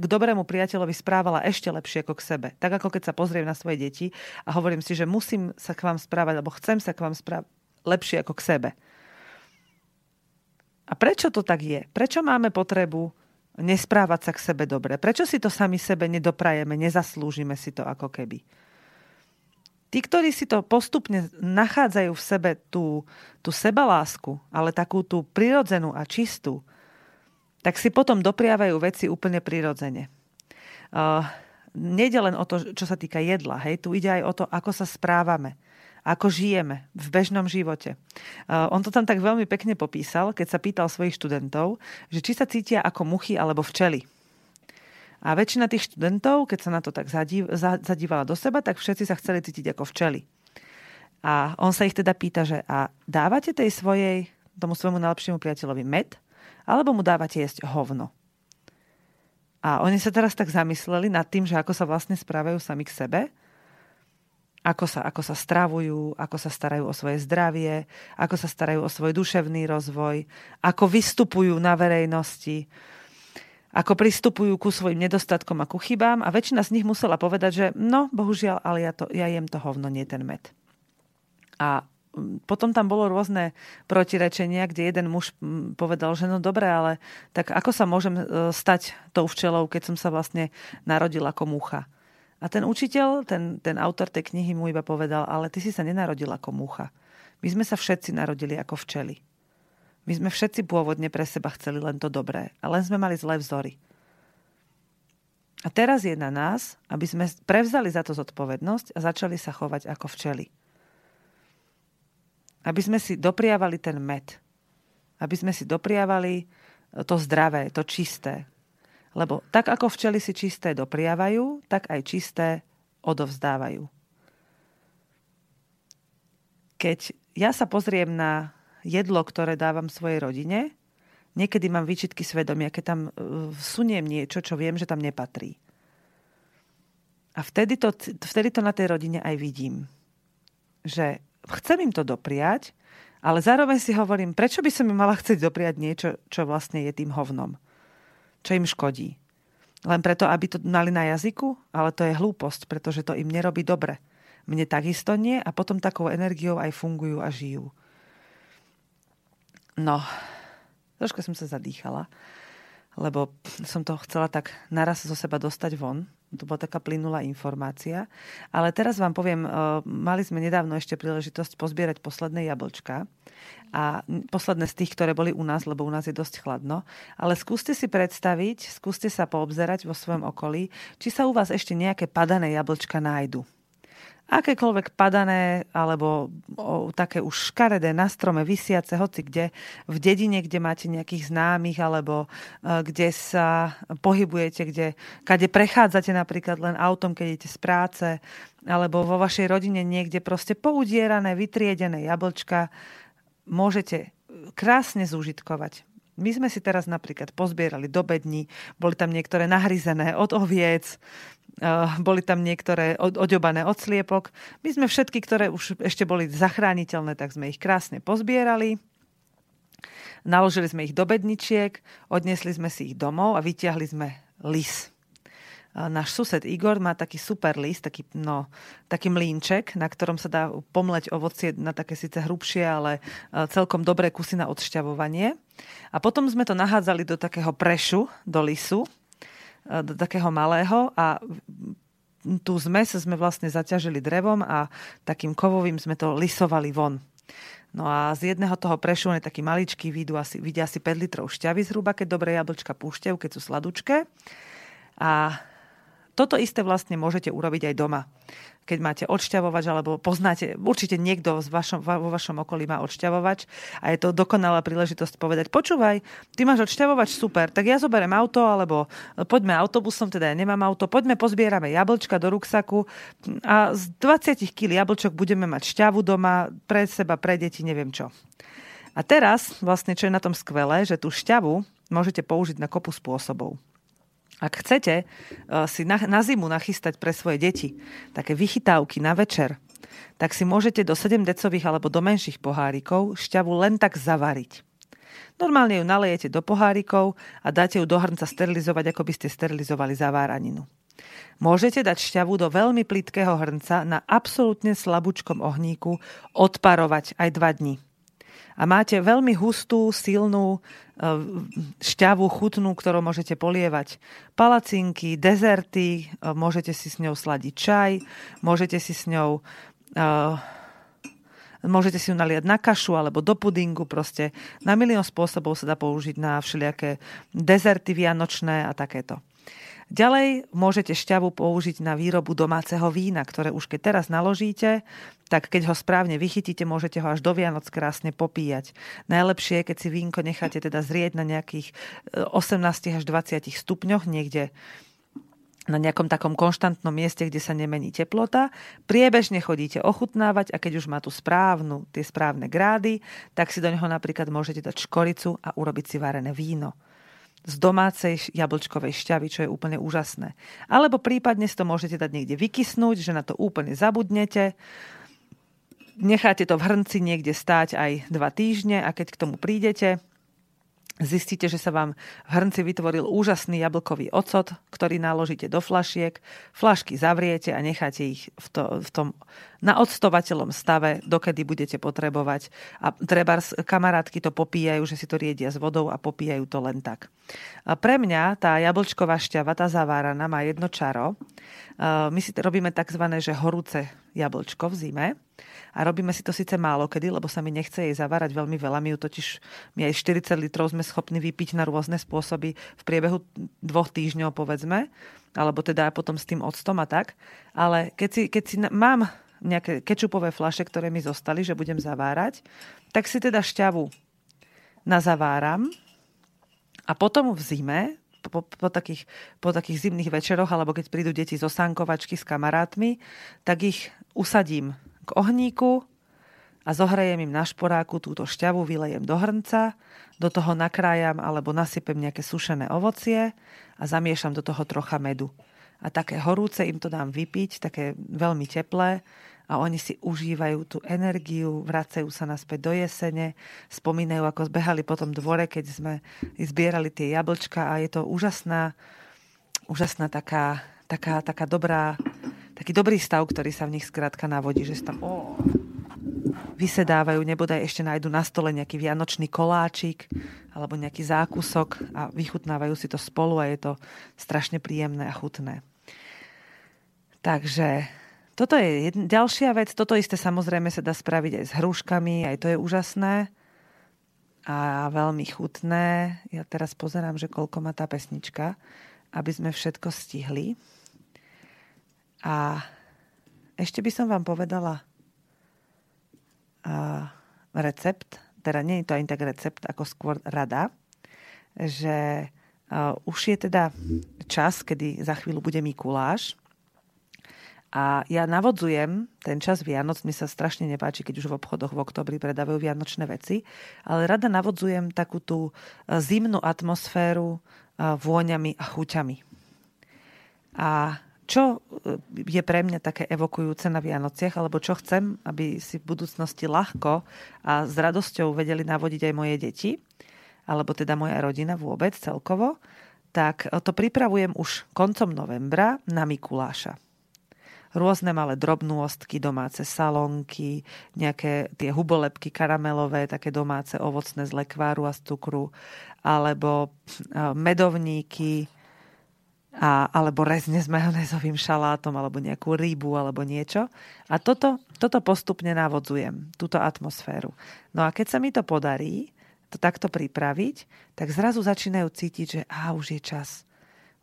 dobrému priateľovi správala ešte lepšie ako k sebe. Tak ako keď sa pozriem na svoje deti a hovorím si, že musím sa k vám správať, alebo chcem sa k vám správať lepšie ako k sebe. A prečo to tak je? Prečo máme potrebu nesprávať sa k sebe dobre? Prečo si to sami sebe nedoprajeme, nezaslúžime si to ako keby? Tí, ktorí si to postupne nachádzajú v sebe tú sebalásku, ale takú tú prirodzenú a čistú, tak si potom dopriavajú veci úplne prirodzene. Nejde len o to, čo sa týka jedla. Hej? Tu ide aj o to, ako sa správame, ako žijeme v bežnom živote. On to tam tak veľmi pekne popísal, keď sa pýtal svojich študentov, že či sa cítia ako muchy alebo včely. A väčšina tých študentov, keď sa na to tak zadívala do seba, tak všetci sa chceli cítiť ako včely. A on sa ich teda pýta, že a dávate tomu svojmu najlepšiemu priateľovi med, alebo mu dávate jesť hovno? A oni sa teraz tak zamysleli nad tým, že ako sa vlastne správajú sami k sebe, ako sa stravujú, ako sa starajú o svoje zdravie, ako sa starajú o svoj duševný rozvoj, ako vystupujú na verejnosti, ako pristupujú ku svojim nedostatkom a ku chybám, a väčšina z nich musela povedať, že no, bohužiaľ, ale ja jem to hovno, nie ten med. A potom tam bolo rôzne protirečenia, kde jeden muž povedal, že no dobre, ale tak ako sa môžem stať tou včelou, keď som sa vlastne narodila ako mucha? A ten učiteľ, ten autor tej knihy mu iba povedal, ale ty si sa nenarodila ako mucha. My sme sa všetci narodili ako včely. My sme všetci pôvodne pre seba chceli len to dobré. A len sme mali zlé vzory. A teraz je na nás, aby sme prevzali za to zodpovednosť a začali sa chovať ako včely. Aby sme si dopriavali ten med. Aby sme si dopriavali to zdravé, to čisté. Lebo tak, ako včely si čisté dopriavajú, tak aj čisté odovzdávajú. Keď ja sa pozriem na jedlo, ktoré dávam svojej rodine, niekedy mám výčitky svedomia, keď tam vsuniem niečo, čo viem, že tam nepatrí. A vtedy to na tej rodine aj vidím. Že chcem im to dopriať, ale zároveň si hovorím, prečo by som im mala chcieť dopriať niečo, čo vlastne je tým hovnom. Čo im škodí. Len preto, aby to mali na jazyku? Ale to je hlúposť, pretože to im nerobí dobre. Mne takisto nie a potom takou energiou aj fungujú a žijú. No, trošku som sa zadýchala, lebo som to chcela tak naraz zo seba dostať von. To bola taká plynulá informácia. Ale teraz vám poviem, mali sme nedávno ešte príležitosť pozbierať posledné jablčka. A posledné z tých, ktoré boli u nás, lebo u nás je dosť chladno. Ale skúste si predstaviť, skúste sa poobzerať vo svojom okolí, či sa u vás ešte nejaké padané jablčka nájdu. Akékoľvek padané, alebo také už škaredé na strome, visiace, hoci kde, v dedine, kde máte nejakých známych, alebo kde sa pohybujete, kade prechádzate napríklad len autom, keď idete z práce, alebo vo vašej rodine niekde proste poudierané, vytriedené jablčka, môžete krásne zúžitkovať. My sme si teraz napríklad pozbierali do bední, boli tam niektoré nahryzené od oviec, boli tam niektoré oďobané od sliepok. My sme všetky, ktoré už ešte boli zachrániteľné, tak sme ich krásne pozbierali. Naložili sme ich do bedničiek, odnesli sme si ich domov a vytiahli sme lis. Náš sused Igor má taký super list, taký mlínček, na ktorom sa dá pomleť ovocie na také síce hrubšie, ale celkom dobré kusy na odšťavovanie. A potom sme to nahádzali do takého prešu, do lisu, do takého malého, a tú zmes sme vlastne zaťažili drevom a takým kovovým sme to lisovali von. No a z jedného toho prešu, on je taký maličký, vidia asi 5 litrov šťavy zhruba, keď dobré jablčka púšťajú, keď sú sladučké. A toto isté vlastne môžete urobiť aj doma. Keď máte odšťavovač, alebo poznáte, určite niekto vo vašom okolí má odšťavovač a je to dokonalá príležitosť povedať, počúvaj, ty máš odšťavovač, super, tak ja zoberiem auto, alebo poďme autobusom, teda ja nemám auto, poďme pozbierame jablčka do ruksaku a z 20 kg jablčok budeme mať šťavu doma, pre seba, pre deti, neviem čo. A teraz vlastne, čo je na tom skvelé, že tú šťavu môžete použiť na kopu spôsobov. Ak chcete si na zimu nachystať pre svoje deti také vychytávky na večer, tak si môžete do 7-decových alebo do menších pohárikov šťavu len tak zavariť. Normálne ju nalejete do pohárikov a dáte ju do hrnca sterilizovať, ako by ste sterilizovali zaváraninu. Môžete dať šťavu do veľmi plytkého hrnca na absolútne slabúčkom ohníku, odparovať aj 2 dni. a máte veľmi hustú, silnú šťavu chutnú, ktorou môžete polievať palacinky, dezerty, môžete si s ňou sladiť čaj, môžete si ju naliať na kašu alebo do pudingu, proste na milión spôsobov sa dá použiť na všelijaké dezerty vianočné a takéto. Ďalej môžete šťavu použiť na výrobu domáceho vína, ktoré už keď teraz naložíte, tak keď ho správne vychytíte, môžete ho až do Vianoc krásne popíjať. Najlepšie je, keď si vínko necháte teda zrieť na nejakých 18 až 20 stupňoch niekde na nejakom takom konštantnom mieste, kde sa nemení teplota. Priebežne chodíte ochutnávať a keď už má tie správne grády, tak si do neho napríklad môžete dať škoricu a urobiť si varené víno z domácej jablčkovej šťavy, čo je úplne úžasné. Alebo prípadne si to môžete dať niekde vykysnúť, že na to úplne zabudnete. Necháte to v hrnci niekde stáť aj 2 týždne a keď k tomu prídete, zistíte, že sa vám v hrnci vytvoril úžasný jablkový ocot, ktorý naložíte do flašiek, flašky zavriete a necháte ich v tom na octovateľom stave, dokedy budete potrebovať. A trebárs kamarátky to popíjajú, že si to riedia s vodou a popíjajú to len tak. A pre mňa tá jablčková šťava, tá zaváraná, má jedno čaro. My si robíme takzvané, že horúce jablčko v zime. A robíme si to síce málo kedy, lebo sa mi nechce jej zavárať veľmi veľa. My aj 40 litrov sme schopní vypiť na rôzne spôsoby v priebehu 2 týždňov, povedzme. Alebo teda potom s tým octom a tak. Ale keď si mám nejaké kečupové fľaše, ktoré mi zostali, že budem zavárať, tak si teda šťavu nazaváram a potom v zime, po takých zimných večeroch, alebo keď prídu deti zo sankovačky s kamarátmi, tak ich usadím k ohníku a zohrejem im na šporáku túto šťavu, vylejem do hrnca, do toho nakrájam alebo nasypem nejaké sušené ovocie a zamiešam do toho trocha medu. A také horúce im to dám vypiť, také veľmi teplé a oni si užívajú tú energiu, vracajú sa naspäť do jesene, spomínajú, ako zbehali po tom dvore, keď sme zbierali tie jablčka a je to úžasná taká dobrá, taký dobrý stav, ktorý sa v nich skrátka navodí, že sa tam vysedávajú, nebodaj ešte nájdu na stole nejaký vianočný koláčik alebo nejaký zákusok a vychutnávajú si to spolu a je to strašne príjemné a chutné. Takže toto je ďalšia vec. Toto isté samozrejme sa dá spraviť aj s hruškami, aj to je úžasné a veľmi chutné. Ja teraz pozerám, že koľko má tá pesnička, aby sme všetko stihli. A ešte by som vám povedala recept, teda nie je to ani tak recept, ako skôr rada, že už je teda čas, kedy za chvíľu bude Mikuláš. A ja navodzujem ten čas Vianoc, mi sa strašne nepáči, keď už v obchodoch v októbri predávajú vianočné veci, ale rada navodzujem takú tú zimnú atmosféru vôňami a chuťami. A čo je pre mňa také evokujúce na Vianociach, alebo čo chcem, aby si v budúcnosti ľahko a s radosťou vedeli navodiť aj moje deti, alebo teda moja rodina vôbec celkovo, tak to pripravujem už koncom novembra na Mikuláša. Rôzne malé drobnôstky, domáce salonky, nejaké tie hubolepky karamelové, také domáce ovocné z lekváru a z cukru, alebo medovníky, alebo rezne s majonézovým šalátom, alebo nejakú rybu, alebo niečo. A toto postupne navodzujem, túto atmosféru. No a keď sa mi to podarí, to takto pripraviť, tak zrazu začínajú cítiť, že už je čas.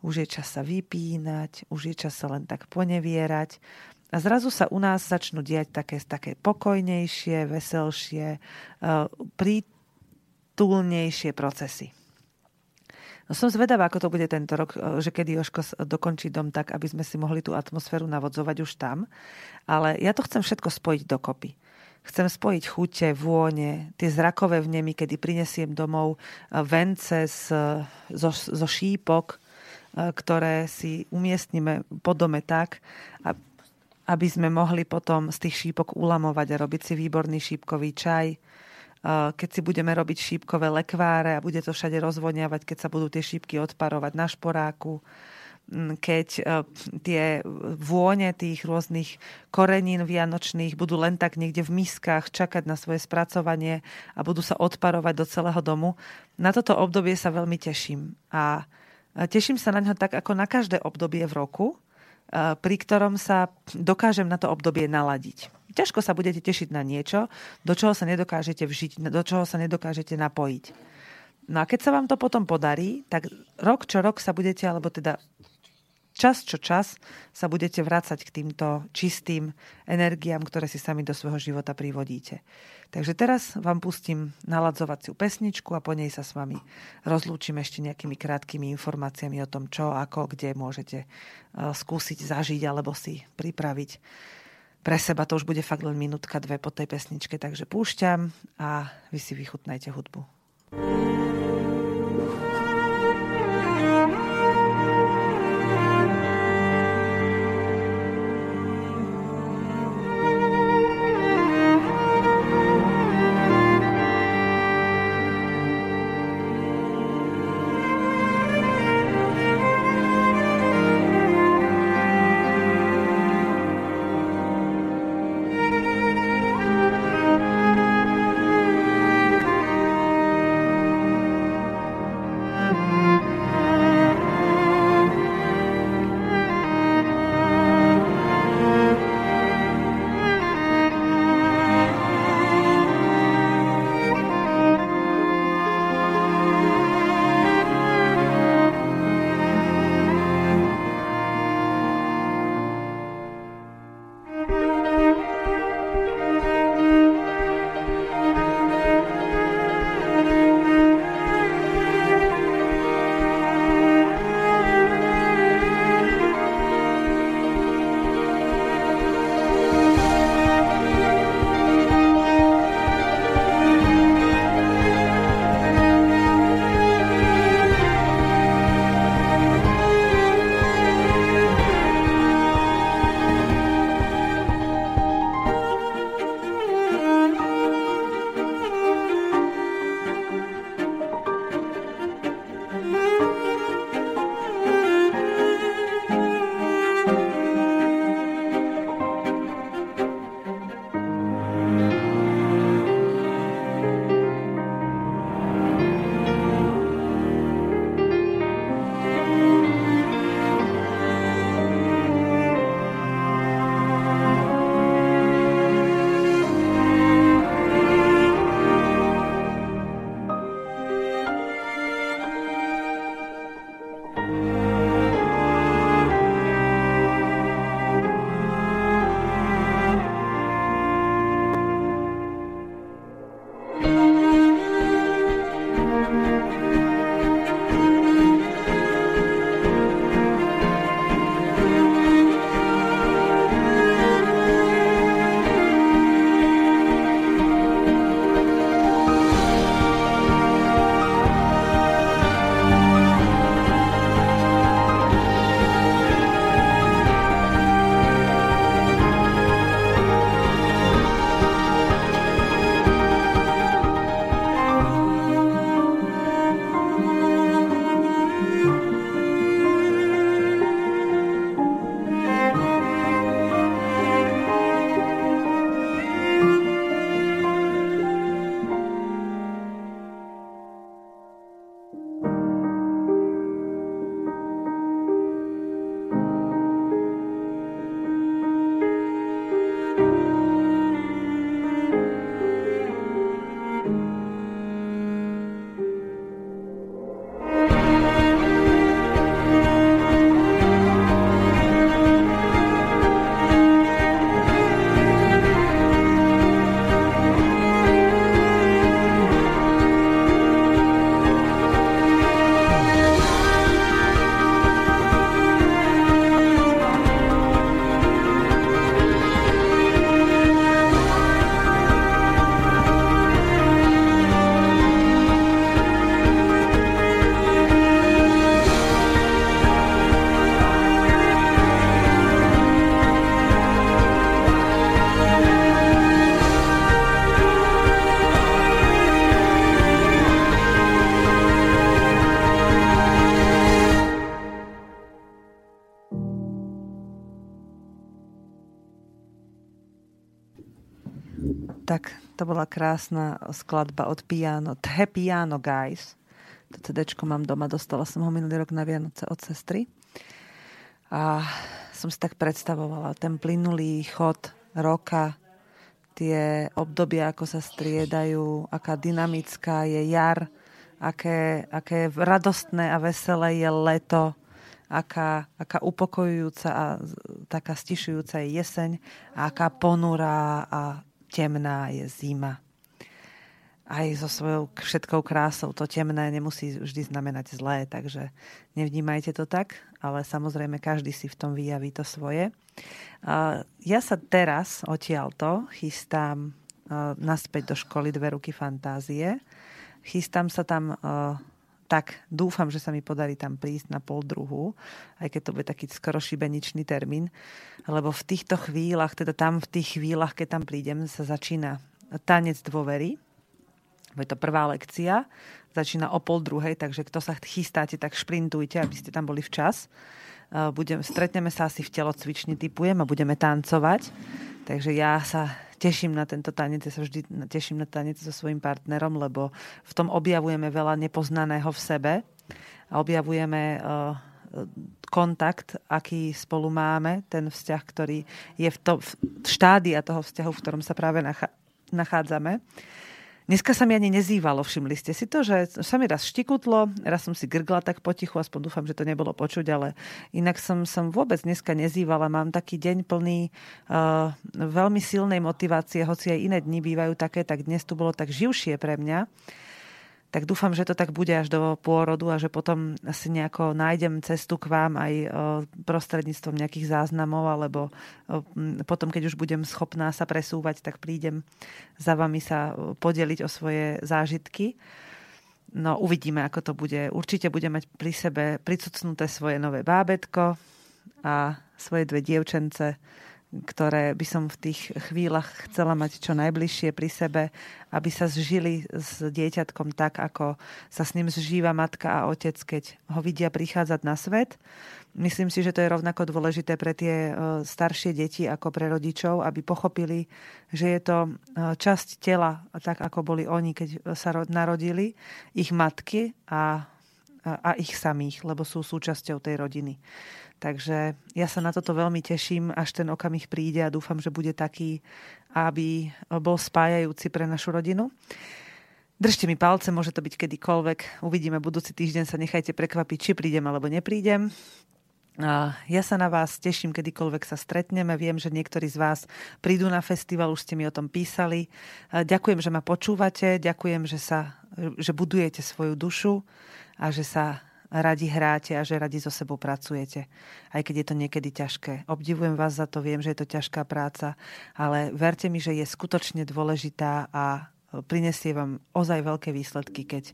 Už je čas sa vypínať, už je čas sa len tak ponevierať. A zrazu sa u nás začnú diať také pokojnejšie, veselšie, prítulnejšie procesy. Som zvedavá, ako to bude tento rok, že kedy Joško dokončí dom tak, aby sme si mohli tú atmosféru navodzovať už tam. Ale ja to chcem všetko spojiť dokopy. Chcem spojiť chute, vône, tie zrakové vnemy, kedy prinesiem domov vence zo šípok, ktoré si umiestnime po dome tak, aby sme mohli potom z tých šípok ulamovať a robiť si výborný šípkový čaj. Keď si budeme robiť šípkové lekváre a bude to všade rozvoniavať, keď sa budú tie šípky odparovať na šporáku. keď tie vône tých rôznych korenín vianočných budú len tak niekde v miskách čakať na svoje spracovanie a budú sa odparovať do celého domu. Na toto obdobie sa veľmi teším. A teším sa na ňo tak, ako na každé obdobie v roku, pri ktorom sa dokážem na to obdobie naladiť. Ťažko sa budete tešiť na niečo, do čoho sa nedokážete vžiť, do čoho sa nedokážete napojiť. No a keď sa vám to potom podarí, tak rok čo rok sa budete, alebo teda čas čo čas, sa budete vrácať k týmto čistým energiám, ktoré si sami do svojho života privodíte. Takže teraz vám pustím naladzovaciu pesničku a po nej sa s vami rozlúčim ešte nejakými krátkými informáciami o tom, čo, ako, kde môžete skúsiť zažiť alebo si pripraviť pre seba. To už bude fakt len minútka, dve po tej pesničke, takže púšťam a vy si vychutnajte hudbu. Tak to bola krásna skladba od Piano Guys. To CDčko mám doma, dostala som ho minulý rok na Vianoce od sestry. A som si tak predstavovala ten plynulý chod roka, tie obdobia, ako sa striedajú, aká dynamická je jar, aké radostné a veselé je leto, aká upokojujúca a taká stišujúca je jeseň a aká ponurá a temná je zima. Aj so svojou všetkou krásou to temné nemusí vždy znamenať zlé, takže nevnímajte to tak, ale samozrejme každý si v tom vyjaví to svoje. Ja sa teraz odtiaľto chystám naspäť do školy Dve ruky fantázie. Chystám sa tam... Tak dúfam, že sa mi podarí tam prísť na 12:30, aj keď to bude taký skoro šibeničný termín, lebo v týchto chvíľach, teda tam v tých chvíľach, keď tam prídem, sa začína tanec dôvery. Je to prvá lekcia, začína o 12:30, takže kto sa chystáte, tak šprintujte, aby ste tam boli včas. Stretneme sa asi v telocvični, typujem, a budeme tancovať. Takže ja sa teším na tento tanec, ja sa vždy teším na tanec so svojím partnerom, lebo v tom objavujeme veľa nepoznaného v sebe a objavujeme kontakt, aký spolu máme, ten vzťah, ktorý je v štádia toho vzťahu, v ktorom sa práve nachádzame. Dneska sa mi ani nezývalo, všimli ste si to, že sa mi raz štikutlo, raz som si grgla tak potichu, aspoň dúfam, že to nebolo počuť, ale inak som vôbec dneska nezývala. Mám taký deň plný veľmi silnej motivácie, hoci aj iné dni bývajú také, tak dnes tu bolo tak živšie pre mňa. Tak dúfam, že to tak bude až do pôrodu a že potom si nejako nájdem cestu k vám aj prostredníctvom nejakých záznamov, alebo potom, keď už budem schopná sa presúvať, tak prídem za vami sa podeliť o svoje zážitky. No uvidíme, ako to bude. Určite budem mať pri sebe pricucnuté svoje nové bábätko a svoje 2 dievčence, ktoré by som v tých chvíľach chcela mať čo najbližšie pri sebe, aby sa zžili s dieťatkom tak, ako sa s ním zžíva matka a otec, keď ho vidia prichádzať na svet. Myslím si, že to je rovnako dôležité pre tie staršie deti ako pre rodičov, aby pochopili, že je to časť tela, tak ako boli oni, keď sa narodili, ich matky a ich samých, lebo sú súčasťou tej rodiny. Takže ja sa na toto veľmi teším, až ten okamih príde a dúfam, že bude taký, aby bol spájajúci pre našu rodinu. Držte mi palce, môže to byť kedykoľvek. Uvidíme, budúci týždeň sa nechajte prekvapiť, či prídem alebo neprídem. Ja sa na vás teším, kedykoľvek sa stretneme. Viem, že niektorí z vás prídu na festival, už ste mi o tom písali. Ďakujem, že ma počúvate, ďakujem, že budujete svoju dušu a že sa radi hráte a že radi so sebou pracujete. Aj keď je to niekedy ťažké. Obdivujem vás za to, viem, že je to ťažká práca, ale verte mi, že je skutočne dôležitá a prinesie vám ozaj veľké výsledky, keď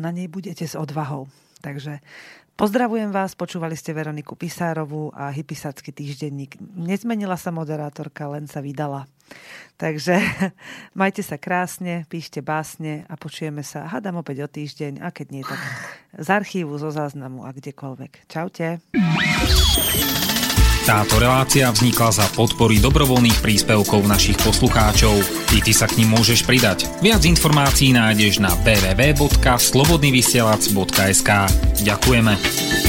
na nej budete s odvahou. Takže pozdravujem vás, počúvali ste Veroniku Pisárovú a Hypisacký týždenník. Nezmenila sa moderátorka, len sa vydala. Takže majte sa krásne, píšte básne a počujeme sa, hádam, opäť o týždeň, a keď nie, tak z archívu, zo záznamu a kdekoľvek. Čaute. Táto relácia vznikla za podpory dobrovoľných príspevkov našich poslucháčov. I ty sa k nim môžeš pridať. Viac informácií nájdeš na www.slobodnyvysielac.sk. Ďakujeme.